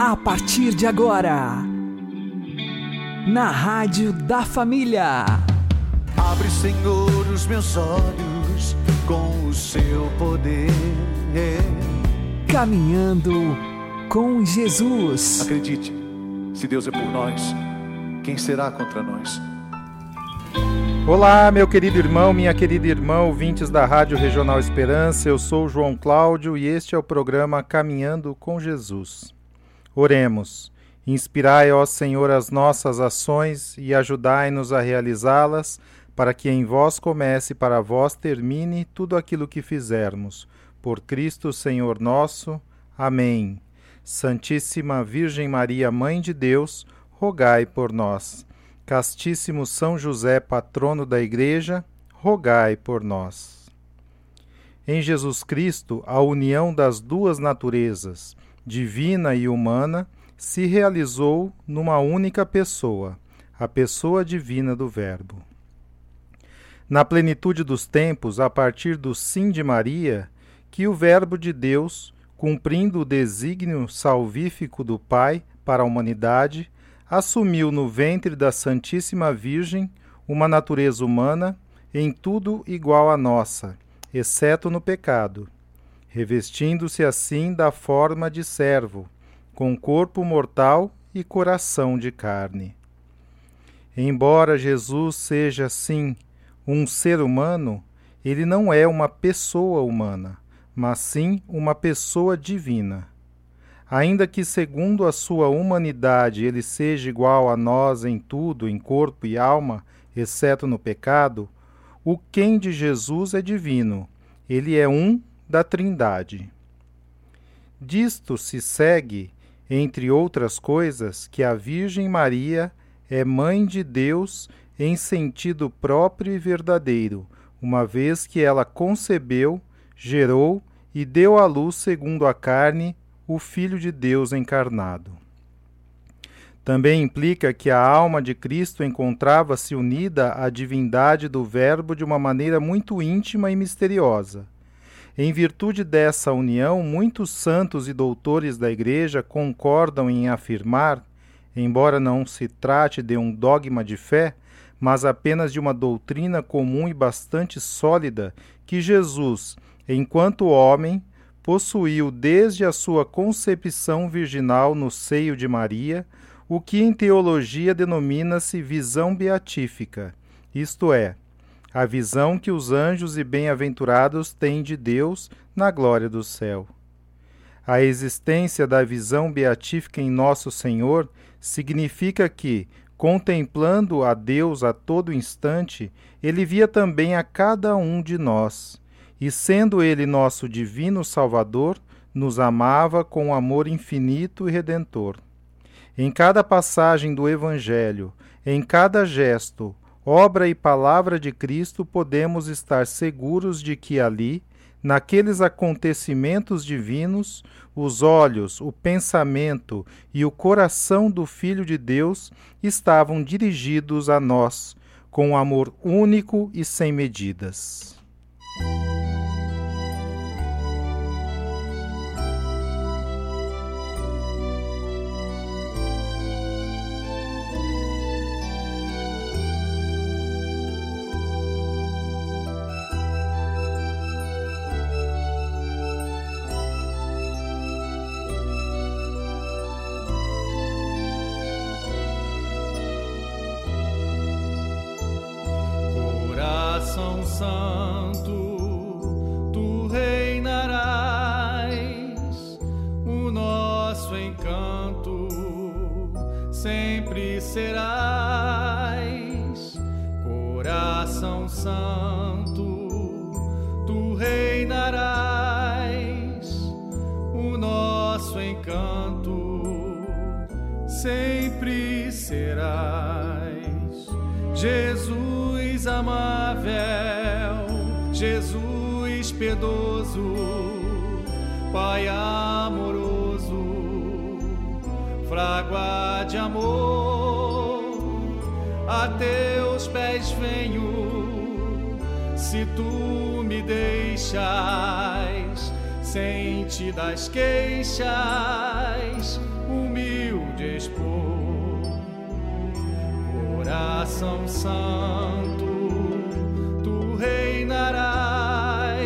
A partir de agora, na Rádio da Família. Abre, Senhor, os meus olhos com o seu poder. Caminhando com Jesus. Acredite, se Deus é por nós, quem será contra nós? Olá, meu querido irmão, minha querida irmã, ouvintes da Rádio Regional Esperança, eu sou o João Cláudio e este é o programa Caminhando com Jesus. Oremos, inspirai, ó Senhor, as nossas ações e ajudai-nos a realizá-las, para que em vós comece e para vós termine tudo aquilo que fizermos. Por Cristo, Senhor nosso. Amém. Santíssima Virgem Maria, Mãe de Deus, rogai por nós. Castíssimo São José, patrono da Igreja, rogai por nós. Em Jesus Cristo, a união das duas naturezas, divina e humana, se realizou numa única pessoa, a pessoa divina do Verbo. Na plenitude dos tempos, a partir do Sim de Maria, que o Verbo de Deus, cumprindo o desígnio salvífico do Pai para a humanidade, assumiu no ventre da Santíssima Virgem uma natureza humana em tudo igual à nossa, exceto no pecado, revestindo-se assim da forma de servo, com corpo mortal e coração de carne. Embora Jesus seja, sim, um ser humano, ele não é uma pessoa humana, mas sim uma pessoa divina. Ainda que segundo a sua humanidade ele seja igual a nós em tudo, em corpo e alma, exceto no pecado, o quem de Jesus é divino, ele é um da Trindade. Disto se segue, entre outras coisas, que a Virgem Maria é Mãe de Deus em sentido próprio e verdadeiro, uma vez que ela concebeu, gerou e deu à luz segundo a carne, o Filho de Deus encarnado. Também implica que a alma de Cristo encontrava-se unida à divindade do Verbo de uma maneira muito íntima e misteriosa. Em virtude dessa união, muitos santos e doutores da Igreja concordam em afirmar, embora não se trate de um dogma de fé, mas apenas de uma doutrina comum e bastante sólida, que Jesus, enquanto homem, possuiu desde a sua concepção virginal no seio de Maria, o que em teologia denomina-se visão beatífica, isto é, a visão que os anjos e bem-aventurados têm de Deus na glória do céu. A existência da visão beatífica em Nosso Senhor significa que, contemplando a Deus a todo instante, ele via também a cada um de nós. E sendo Ele nosso divino Salvador, nos amava com amor infinito e redentor. Em cada passagem do Evangelho, em cada gesto, obra e palavra de Cristo, podemos estar seguros de que ali, naqueles acontecimentos divinos, os olhos, o pensamento e o coração do Filho de Deus estavam dirigidos a nós, com amor único e sem medidas. Coração Santo, tu reinarás, o nosso encanto sempre serás. Coração Santo, tu reinarás, o nosso encanto sempre serás. Jesus amável, Jesus piedoso, Pai amoroso, fragua de amor, a teus pés venho, se tu me deixas, sem te das queixas, humilde. coração santo, tu reinarás.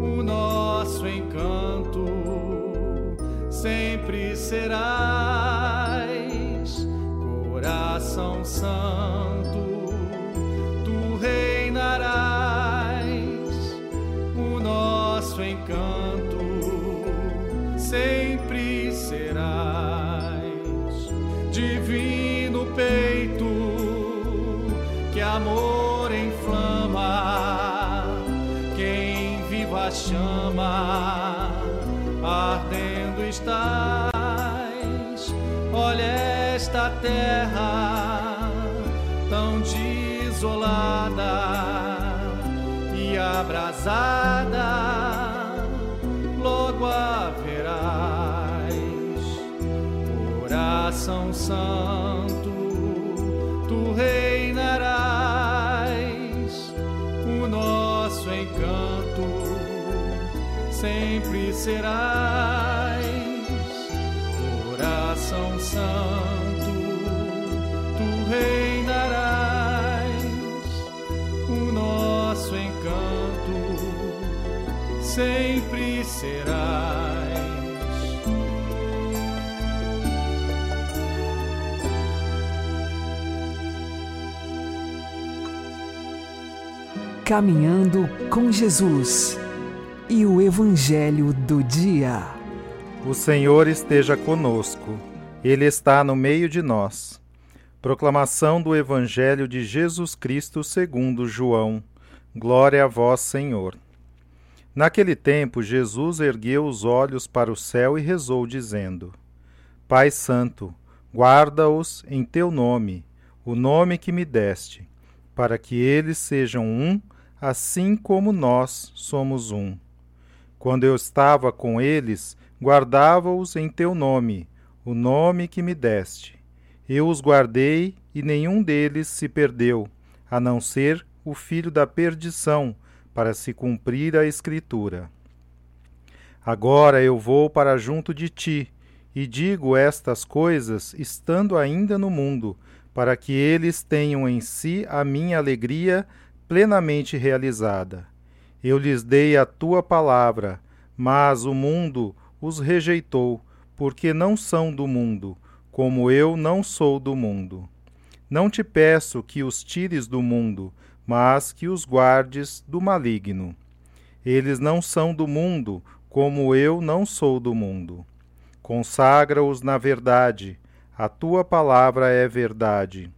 O nosso encanto sempre serás. Coração santo, tu reinarás. O nosso encanto sempre serás. Divino peito, que amor inflama, quem viva chama, ardendo estás. Olha esta terra tão desolada e abrasada, logo haverás. Coração santo, tu reinarás. O nosso encanto sempre serás. Coração santo, tu reinarás. O nosso encanto sempre serás. Caminhando com Jesus e o Evangelho do Dia. O Senhor esteja conosco, Ele está no meio de nós. Proclamação do Evangelho de Jesus Cristo segundo João. Glória a vós, Senhor. Naquele tempo, Jesus ergueu os olhos para o céu e rezou, dizendo: Pai Santo, guarda-os em teu nome, o nome que me deste, para que eles sejam um, assim como nós somos um. Quando eu estava com eles, guardava-os em teu nome, o nome que me deste. Eu os guardei e nenhum deles se perdeu, a não ser o filho da perdição, para se cumprir a Escritura. Agora eu vou para junto de ti, e digo estas coisas estando ainda no mundo, para que eles tenham em si a minha alegria plenamente realizada. Eu lhes dei a tua palavra, mas o mundo os rejeitou, porque não são do mundo, como eu não sou do mundo. Não te peço que os tires do mundo, mas que os guardes do maligno. Eles não são do mundo, como eu não sou do mundo. Consagra-os na verdade. A tua palavra é verdade.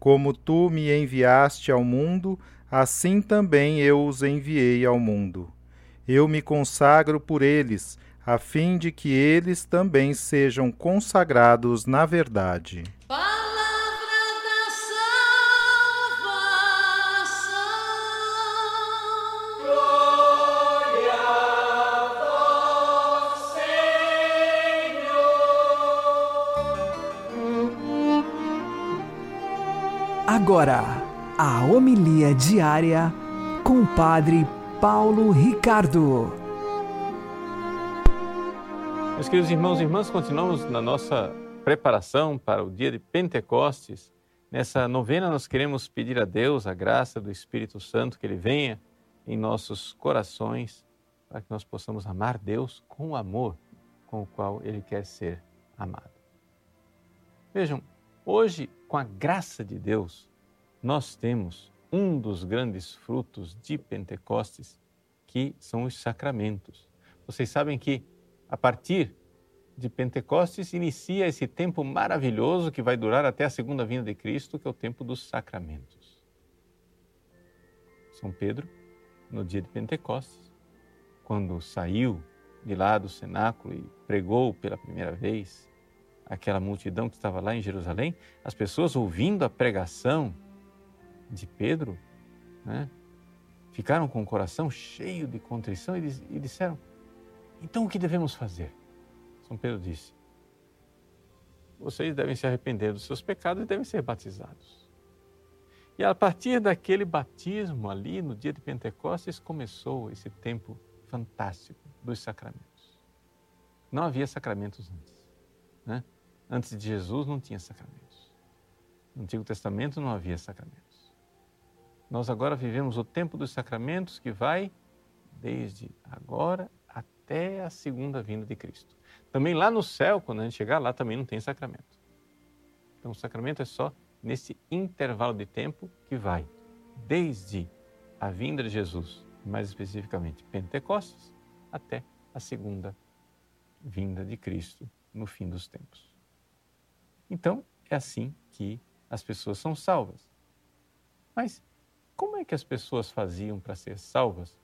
Como tu me enviaste ao mundo, assim também eu os enviei ao mundo. Eu me consagro por eles, a fim de que eles também sejam consagrados na verdade. Agora, a homilia diária com o Padre Paulo Ricardo. Meus queridos irmãos e irmãs, continuamos na nossa preparação para o dia de Pentecostes. Nessa novena nós queremos pedir a Deus a graça do Espírito Santo, que Ele venha em nossos corações, para que nós possamos amar Deus com o amor com o qual Ele quer ser amado. Vejam, hoje, com a graça de Deus, nós temos um dos grandes frutos de Pentecostes, que são os sacramentos. Vocês sabem que, a partir de Pentecostes, inicia esse tempo maravilhoso que vai durar até a segunda vinda de Cristo, que é o tempo dos sacramentos. São Pedro, no dia de Pentecostes, quando saiu de lá do cenáculo e pregou pela primeira vez, aquela multidão que estava lá em Jerusalém, as pessoas ouvindo a pregação de Pedro, ficaram com o coração cheio de contrição e disseram: então o que devemos fazer? São Pedro disse: vocês devem se arrepender dos seus pecados e devem ser batizados. E a partir daquele batismo ali no dia de Pentecostes começou esse tempo fantástico dos sacramentos. Não havia sacramentos antes. Antes de Jesus não tinha sacramentos. No Antigo Testamento não havia sacramentos. Nós agora vivemos o tempo dos sacramentos, que vai desde agora até a segunda vinda de Cristo. Também lá no céu, quando a gente chegar lá, também não tem sacramento. Então o sacramento é só nesse intervalo de tempo que vai desde a vinda de Jesus, mais especificamente Pentecostes, até a segunda vinda de Cristo no fim dos tempos. Então, é assim que as pessoas são salvas. Mas como é que as pessoas faziam para ser salvas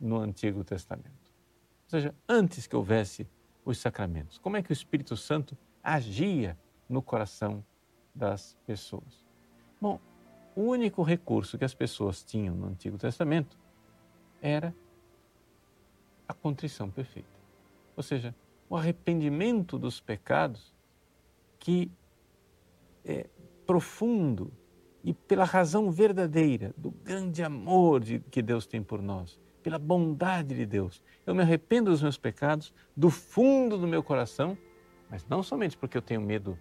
no Antigo Testamento? Ou seja, antes que houvesse os sacramentos, como é que o Espírito Santo agia no coração das pessoas? Bom, o único recurso que as pessoas tinham no Antigo Testamento era a contrição perfeita, ou seja, o arrependimento dos pecados que é profundo e pela razão verdadeira do grande amor que Deus tem por nós, pela bondade de Deus. Eu me arrependo dos meus pecados do fundo do meu coração, mas não somente porque eu tenho medo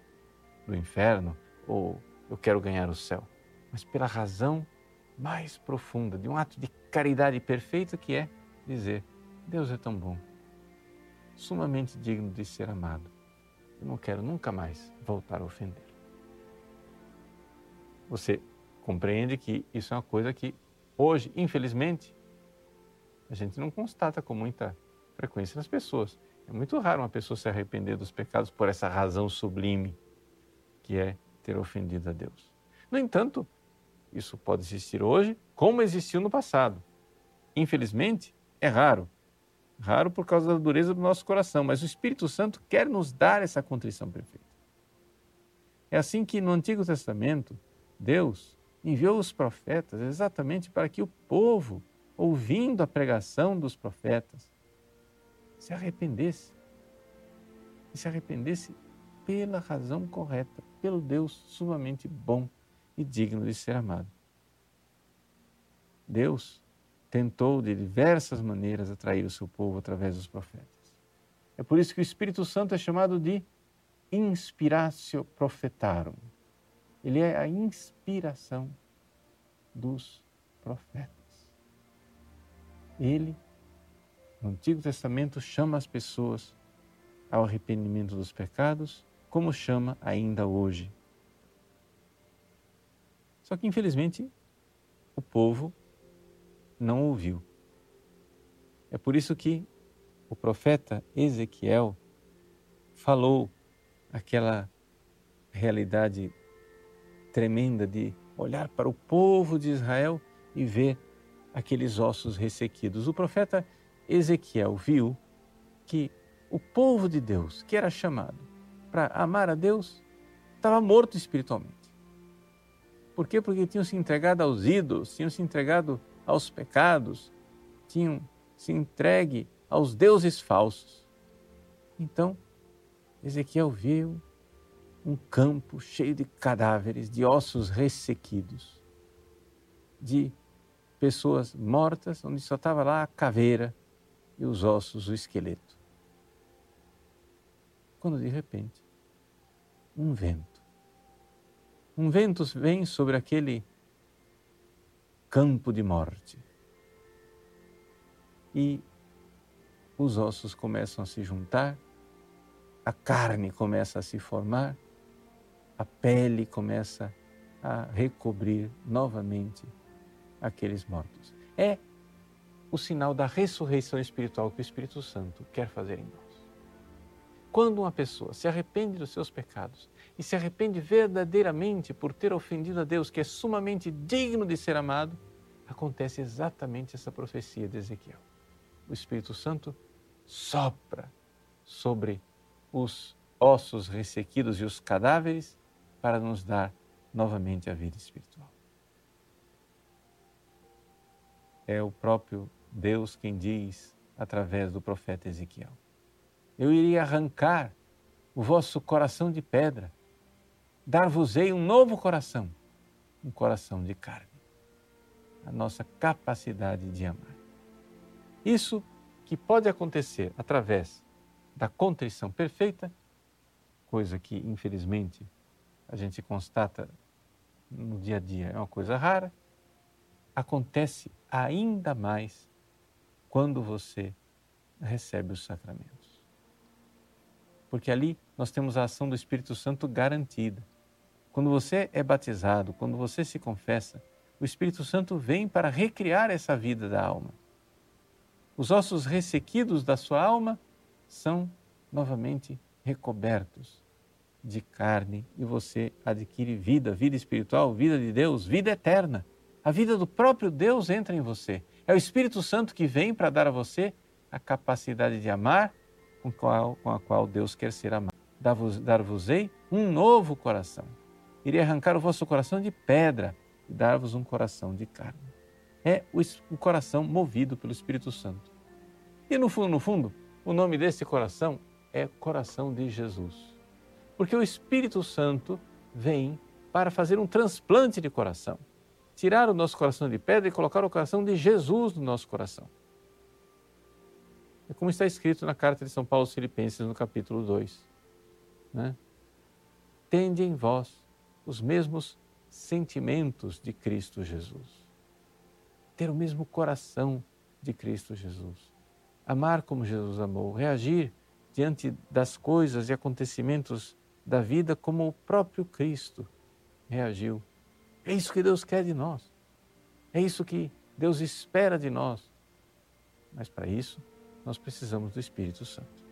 do inferno ou eu quero ganhar o céu, mas pela razão mais profunda de um ato de caridade perfeita, que é dizer: Deus é tão bom, sumamente digno de ser amado, eu não quero nunca mais voltar a ofender. Você compreende que isso é uma coisa que hoje, infelizmente, a gente não constata com muita frequência nas pessoas. É muito raro uma pessoa se arrepender dos pecados por essa razão sublime que é ter ofendido a Deus. No entanto, isso pode existir hoje, como existiu no passado. Infelizmente, é raro. Raro por causa da dureza do nosso coração, mas o Espírito Santo quer nos dar essa contrição perfeita. É assim que no Antigo Testamento, Deus enviou os profetas exatamente para que o povo, ouvindo a pregação dos profetas, se arrependesse. E se arrependesse pela razão correta, pelo Deus sumamente bom e digno de ser amado. Deus tentou de diversas maneiras atrair o seu povo através dos profetas. É por isso que o Espírito Santo é chamado de Inspiratio Prophetarum. Ele é a inspiração dos profetas. Ele, no Antigo Testamento, chama as pessoas ao arrependimento dos pecados, como chama ainda hoje. Só que, infelizmente, o povo não ouviu. É por isso que o profeta Ezequiel falou aquela realidade tremenda de olhar para o povo de Israel e ver aqueles ossos ressequidos. O profeta Ezequiel viu que o povo de Deus, que era chamado para amar a Deus, estava morto espiritualmente. Por quê? Porque tinham se entregado aos ídolos, tinham se entregado aos pecados, tinham se entregue aos deuses falsos. Então, Ezequiel viu um campo cheio de cadáveres, de ossos ressequidos, de pessoas mortas, onde só estava lá a caveira e os ossos, o esqueleto. Quando, de repente, um vento vem sobre aquele campo de morte. E os ossos começam a se juntar, a carne começa a se formar, a pele começa a recobrir novamente aqueles mortos. É o sinal da ressurreição espiritual que o Espírito Santo quer fazer em nós. Quando uma pessoa se arrepende dos seus pecados e se arrepende verdadeiramente por ter ofendido a Deus, que é sumamente digno de ser amado, acontece exatamente essa profecia de Ezequiel. O Espírito Santo sopra sobre os ossos ressequidos e os cadáveres para nos dar novamente a vida espiritual. É o próprio Deus quem diz através do profeta Ezequiel: eu iria arrancar o vosso coração de pedra, dar-vos-ei um novo coração, um coração de carne. A nossa capacidade de amar. Isso que pode acontecer através da contrição perfeita, coisa que, infelizmente, a gente constata no dia a dia, é uma coisa rara, acontece ainda mais quando você recebe os sacramentos. Porque ali nós temos a ação do Espírito Santo garantida. Quando você é batizado, quando você se confessa, o Espírito Santo vem para recriar essa vida da alma. Os ossos ressequidos da sua alma são novamente recobertos de carne e você adquire vida, vida espiritual, vida de Deus, vida eterna. A vida do próprio Deus entra em você. É o Espírito Santo que vem para dar a você a capacidade de amar com a qual Deus quer ser amado. Dar-vos-ei um novo coração. Irei arrancar o vosso coração de pedra e dar-vos um coração de carne. É o coração movido pelo Espírito Santo. E no fundo, o nome desse coração é coração de Jesus. Porque o Espírito Santo vem para fazer um transplante de coração. Tirar o nosso coração de pedra e colocar o coração de Jesus no nosso coração. É como está escrito na carta de São Paulo aos Filipenses, no capítulo 2. Né? Tende em vós os mesmos sentimentos de Cristo Jesus. Ter o mesmo coração de Cristo Jesus. Amar como Jesus amou. Reagir diante das coisas e acontecimentos da vida como o próprio Cristo reagiu. É isso que Deus quer de nós. É isso que Deus espera de nós. Mas para isso, nós precisamos do Espírito Santo.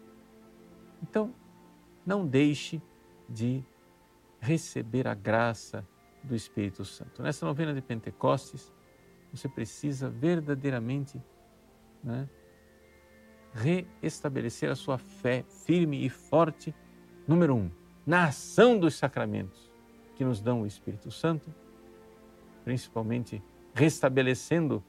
Então, não deixe de receber a graça do Espírito Santo. Nessa novena de Pentecostes, você precisa verdadeiramente, reestabelecer a sua fé firme e forte, número 1, na ação dos sacramentos que nos dão o Espírito Santo, principalmente restabelecendo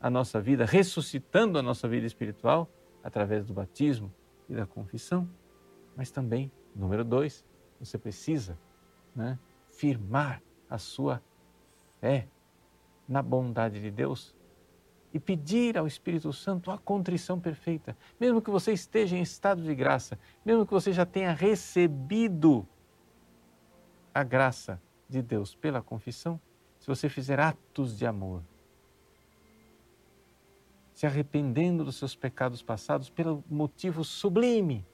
a nossa vida, ressuscitando a nossa vida espiritual através do batismo e da confissão, mas também, número 2, você precisa firmar a sua fé na bondade de Deus e pedir ao Espírito Santo a contrição perfeita. Mesmo que você esteja em estado de graça, mesmo que você já tenha recebido a graça de Deus pela confissão, se você fizer atos de amor, se arrependendo dos seus pecados passados pelo motivo sublime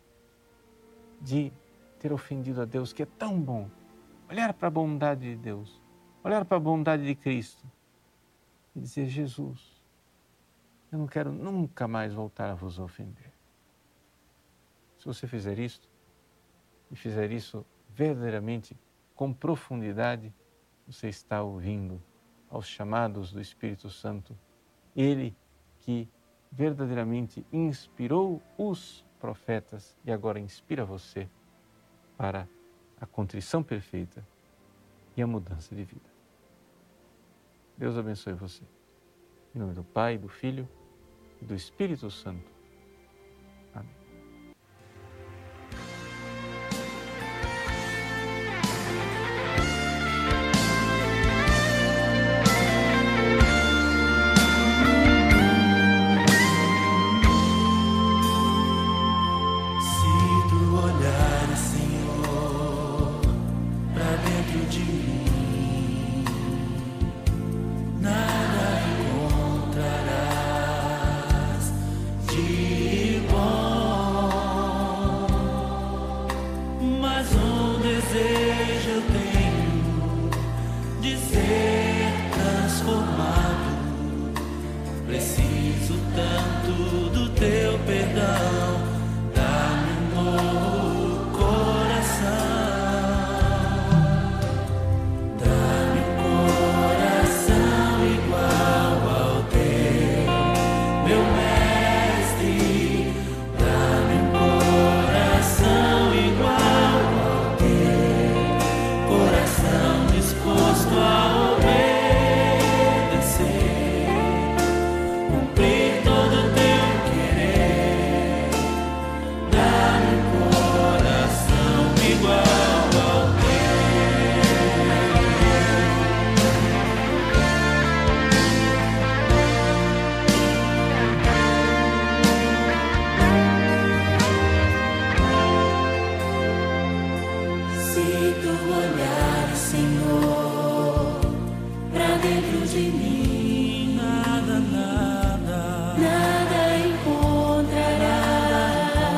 de ter ofendido a Deus, que é tão bom, olhar para a bondade de Deus, olhar para a bondade de Cristo e dizer: Jesus, eu não quero nunca mais voltar a vos ofender. Se você fizer isto, e fizer isso verdadeiramente, com profundidade, você está ouvindo aos chamados do Espírito Santo, Ele que verdadeiramente inspirou os profetas e agora inspira você para a contrição perfeita e a mudança de vida. Deus abençoe você. Em nome do Pai, do Filho e do Espírito Santo. Amém. Se tu olhares, Senhor, para dentro de mim, nada encontrarás. Desejo eu tenho de ser transformado. Preciso tanto do teu perdão. Dá-me um novo coração. Dá-me um coração igual ao teu, meu mestre. Dá-me um coração igual. Se tu olhar Senhor, pra dentro de mim. Nada, nada, nada encontrarás, nada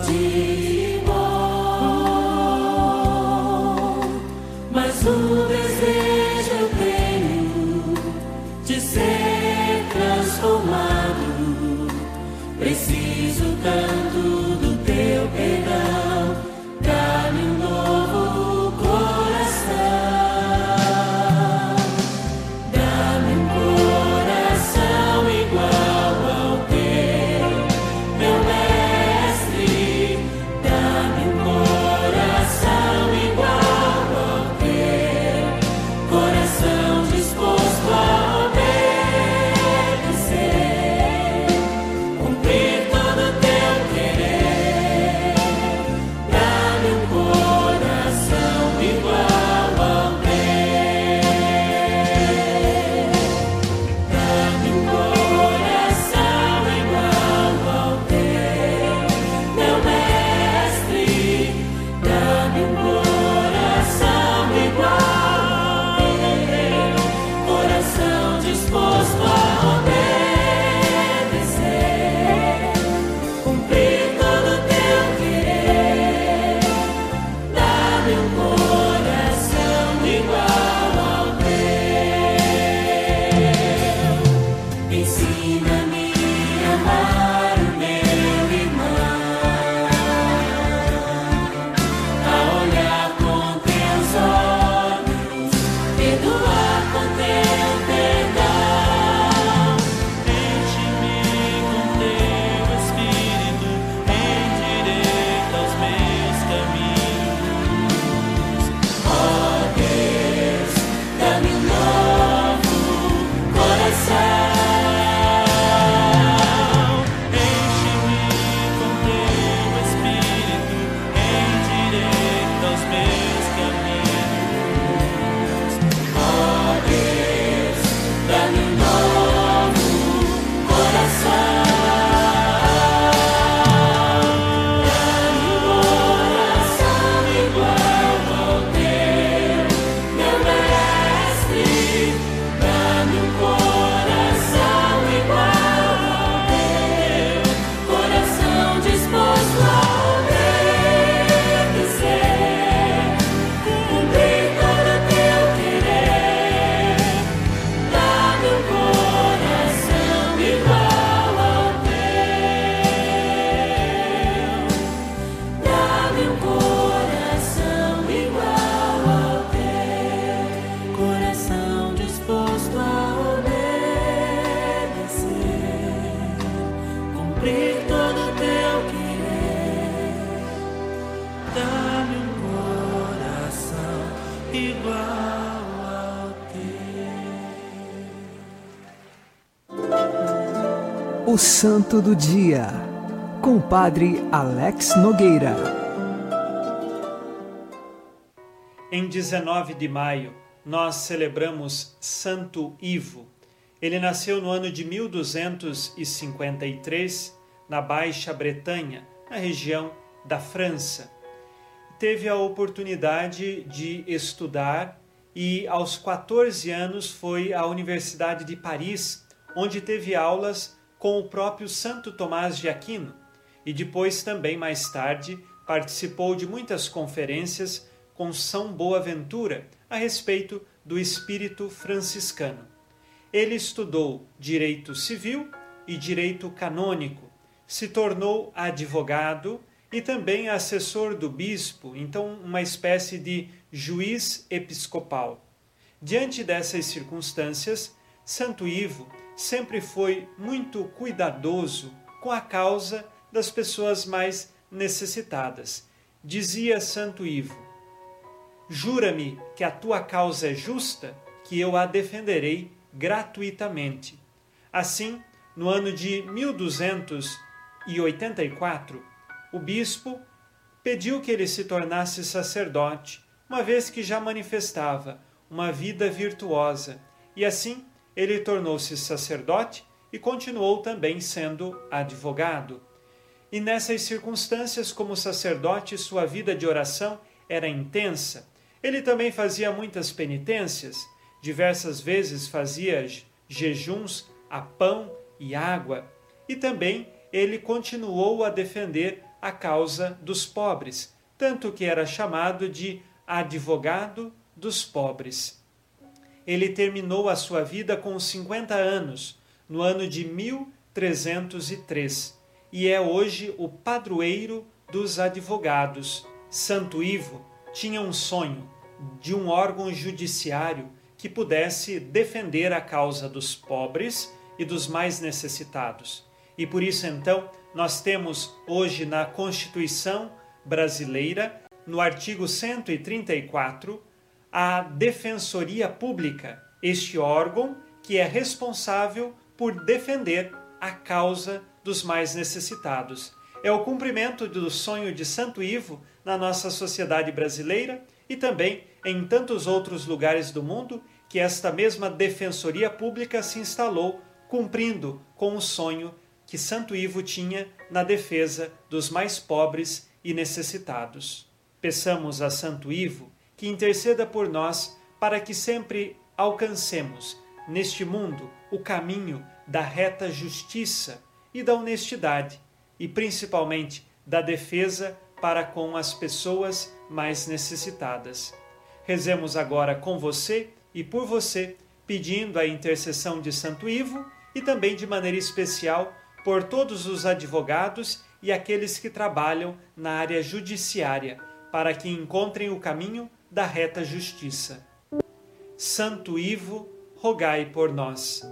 encontrarás de bom. Mas o desejo eu tenho de ser transformado. Preciso tanto do teu perdão. Dá-me um novo. O Santo do Dia, com o Padre Alex Nogueira. Em 19 de maio, nós celebramos Santo Ivo. Ele nasceu no ano de 1253, na Baixa Bretanha, na região da França. Teve a oportunidade de estudar e, aos 14 anos, foi à Universidade de Paris, onde teve aulas com o próprio Santo Tomás de Aquino, e depois também, mais tarde, participou de muitas conferências com São Boaventura a respeito do espírito franciscano. Ele estudou direito civil e direito canônico, se tornou advogado e também assessor do bispo, então uma espécie de juiz episcopal. Diante dessas circunstâncias, Santo Ivo sempre foi muito cuidadoso com a causa das pessoas mais necessitadas. Dizia Santo Ivo: jura-me que a tua causa é justa, que eu a defenderei gratuitamente. Assim, no ano de 1284, o bispo pediu que ele se tornasse sacerdote, uma vez que já manifestava uma vida virtuosa, e assim ele tornou-se sacerdote e continuou também sendo advogado. E nessas circunstâncias, como sacerdote, sua vida de oração era intensa. Ele também fazia muitas penitências, diversas vezes fazia jejuns a pão e água, e também ele continuou a defender a causa dos pobres, tanto que era chamado de advogado dos pobres. Ele terminou a sua vida com 50 anos, no ano de 1303, e é hoje o padroeiro dos advogados. Santo Ivo tinha um sonho de um órgão judiciário que pudesse defender a causa dos pobres e dos mais necessitados. E por isso, então, nós temos hoje na Constituição brasileira, no artigo 134, a Defensoria Pública, este órgão que é responsável por defender a causa dos mais necessitados. É o cumprimento do sonho de Santo Ivo na nossa sociedade brasileira e também em tantos outros lugares do mundo que esta mesma Defensoria Pública se instalou, cumprindo com o sonho que Santo Ivo tinha na defesa dos mais pobres e necessitados. Peçamos a Santo Ivo que interceda por nós para que sempre alcancemos neste mundo o caminho da reta justiça e da honestidade, e principalmente da defesa para com as pessoas mais necessitadas. Rezemos agora com você e por você, pedindo a intercessão de Santo Ivo e também de maneira especial por todos os advogados e aqueles que trabalham na área judiciária, para que encontrem o caminho da reta justiça. Santo Ivo, rogai por nós.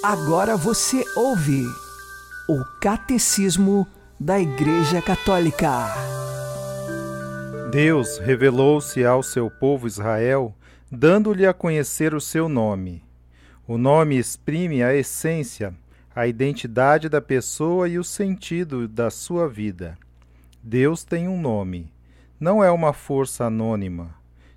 Agora você ouve o Catecismo da Igreja Católica. Deus revelou-se ao seu povo Israel, dando-lhe a conhecer o seu nome. O nome exprime a essência, a identidade da pessoa e o sentido da sua vida. Deus tem um nome. Não é uma força anônima.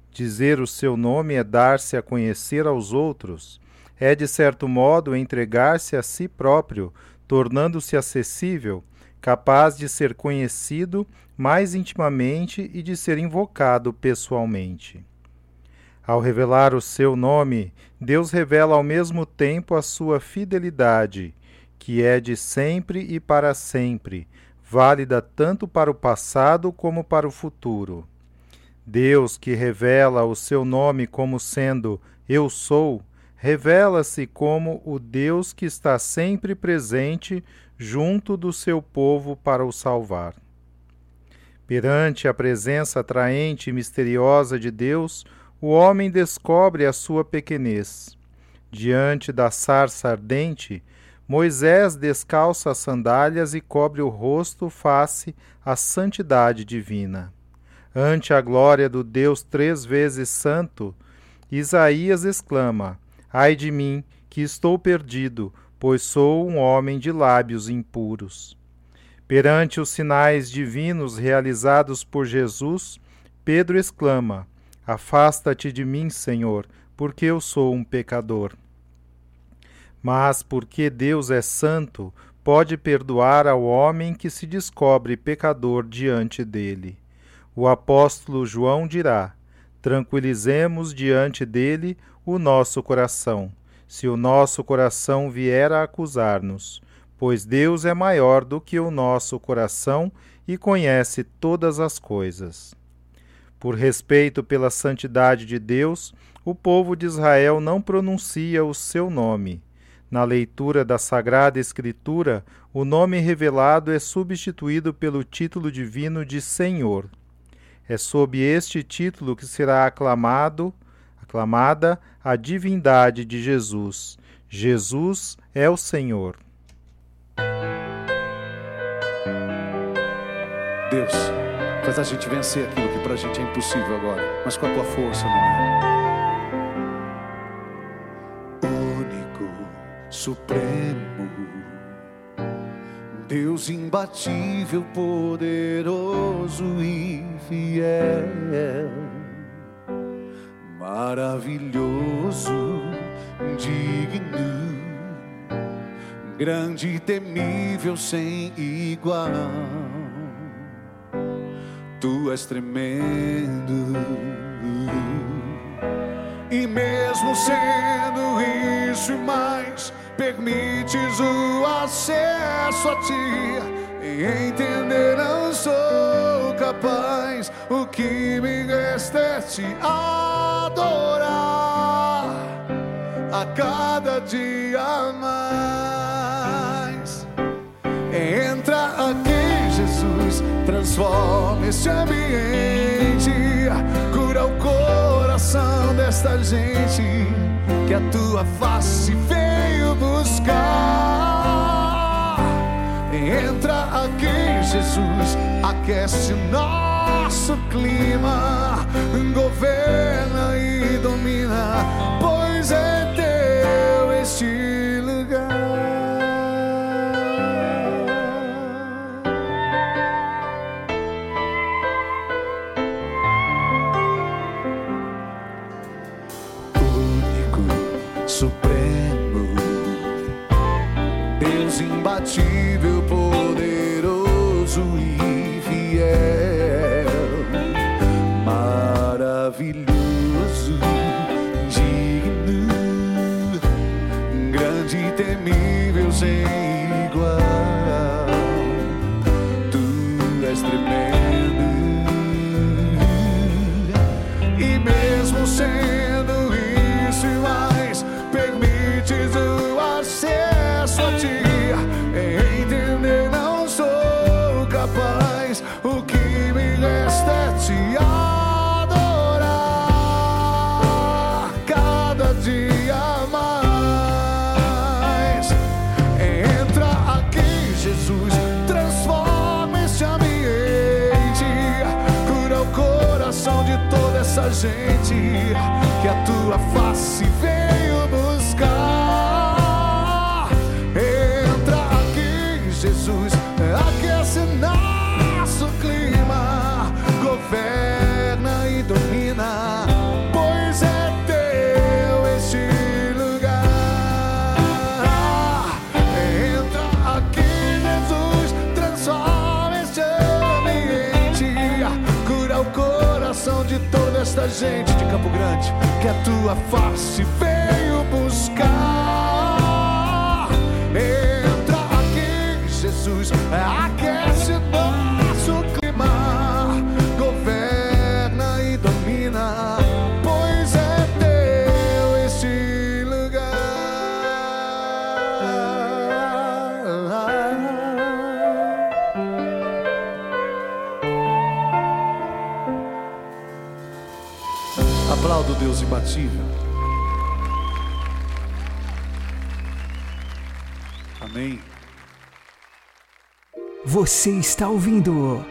Dizer o seu nome é dar-se a conhecer aos outros. É, de certo modo, entregar-se a si próprio, tornando-se acessível, capaz de ser conhecido mais intimamente e de ser invocado pessoalmente. Ao revelar o seu nome, Deus revela ao mesmo tempo a sua fidelidade, que é de sempre e para sempre, válida tanto para o passado como para o futuro. Deus, que revela o seu nome como sendo Eu Sou, revela-se como o Deus que está sempre presente junto do seu povo para o salvar. Perante a presença atraente e misteriosa de Deus, o homem descobre a sua pequenez. Diante da sarça ardente, Moisés descalça as sandálias e cobre o rosto face à santidade divina. Ante a glória do Deus três vezes santo, Isaías exclama: "Ai de mim, que estou perdido, pois sou um homem de lábios impuros." Perante os sinais divinos realizados por Jesus, Pedro exclama: "Afasta-te de mim, Senhor, porque eu sou um pecador." Mas porque Deus é santo, pode perdoar ao homem que se descobre pecador diante dele. O apóstolo João dirá: "Tranquilizemos diante dele o nosso coração, se o nosso coração vier a acusar-nos, pois Deus é maior do que o nosso coração e conhece todas as coisas." Por respeito pela santidade de Deus, o povo de Israel não pronuncia o seu nome. Na leitura da Sagrada Escritura, o nome revelado é substituído pelo título divino de Senhor. É sob este título que será aclamada a divindade de Jesus. Jesus é o Senhor. Deus, faz a gente vencer aquilo que para a gente é impossível agora, mas com a tua força, não é? Único, supremo, Deus imbatível, poderoso e fiel, maravilhoso, digno, grande e temível, sem igual. Tu és tremendo, e mesmo sendo isso e mais, permites o acesso a ti. Em entender não sou capaz, o que me resta é te adorar a cada dia mais. Entra aqui, Jesus, transforma esse ambiente, cura o coração desta gente que a tua face veio buscar. Entra aqui, Jesus, aquece nosso clima, governa e domina, pois é teu este lugar. Imbatível, poderoso e fiel, maravilhoso, digno, grande e temível, sem igual. Tu és tremendo, e mesmo sendo isso e mais, permites o acesso a ti. Entra aqui, Jesus, transforma este ambiente, nossa gente, que a tua face veio buscar. Entra aqui, Jesus, aquece nosso clima, governa e domina, pois é teu este lugar. Entra aqui, Jesus, transforma este ambiente, cura o coração de toda esta gente de Campo Grande, que a tua face veio buscar. Entra aqui, Jesus, aquece nosso clima, governa e domina, pois é teu este lugar. Aplaudo Deus imbatível. Amém. Você está ouvindo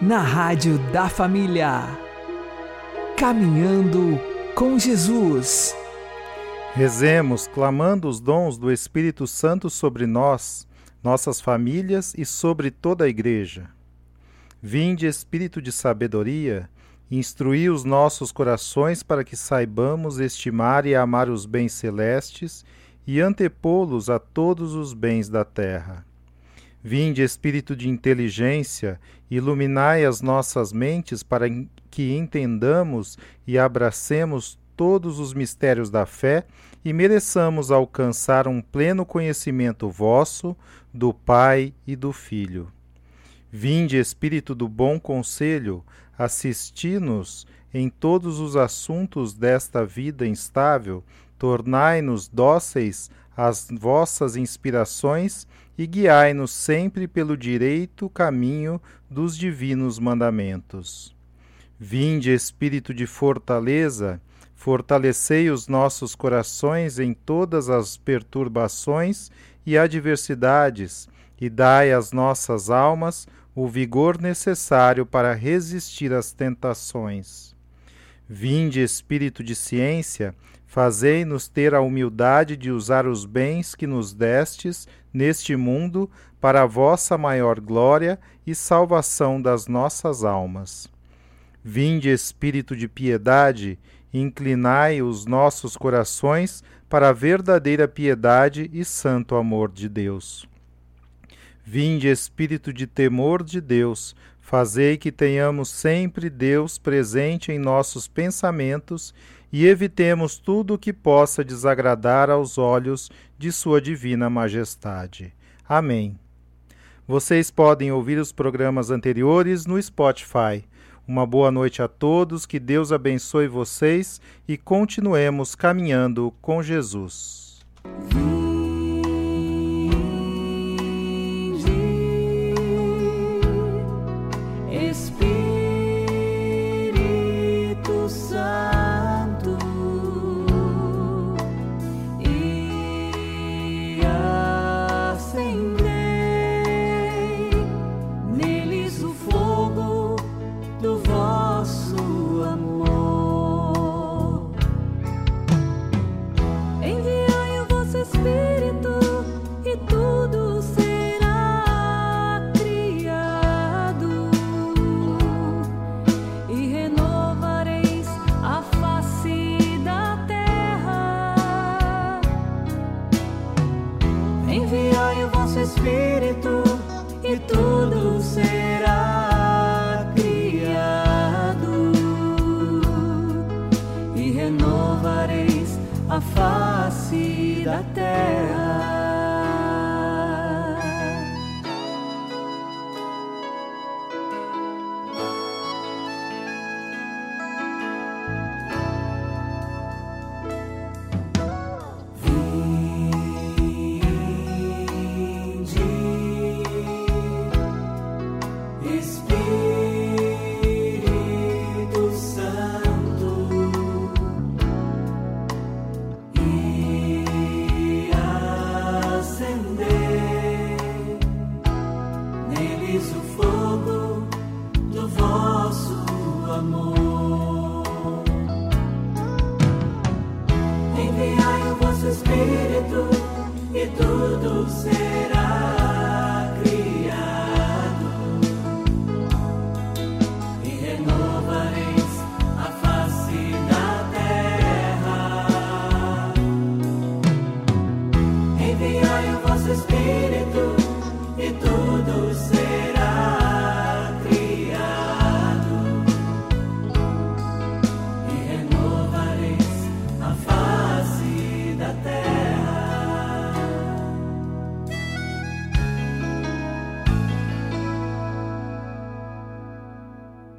na Rádio da Família, Caminhando com Jesus. Rezemos, clamando os dons do Espírito Santo sobre nós, nossas famílias e sobre toda a Igreja. Vinde, Espírito de sabedoria, instruí os nossos corações para que saibamos estimar e amar os bens celestes e antepô-los a todos os bens da terra. Vinde, Espírito de inteligência, iluminai as nossas mentes para que entendamos e abracemos todos os mistérios da fé e mereçamos alcançar um pleno conhecimento vosso, do Pai e do Filho. Vinde, Espírito do bom conselho, assisti-nos em todos os assuntos desta vida instável, tornai-nos dóceis às vossas inspirações e guiai-nos sempre pelo direito caminho dos divinos mandamentos. Vinde, Espírito de fortaleza, fortalecei os nossos corações em todas as perturbações e adversidades, e dai às nossas almas o vigor necessário para resistir às tentações. Vinde, Espírito de ciência, fazei-nos ter a humildade de usar os bens que nos destes neste mundo para a vossa maior glória e salvação das nossas almas. Vinde, Espírito de piedade, inclinai os nossos corações para a verdadeira piedade e santo amor de Deus. Vinde, Espírito de temor de Deus, fazei que tenhamos sempre Deus presente em nossos pensamentos e evitemos tudo o que possa desagradar aos olhos de sua divina majestade. Amém. Vocês podem ouvir os programas anteriores no Spotify. Uma boa noite a todos, que Deus abençoe vocês e continuemos caminhando com Jesus. It's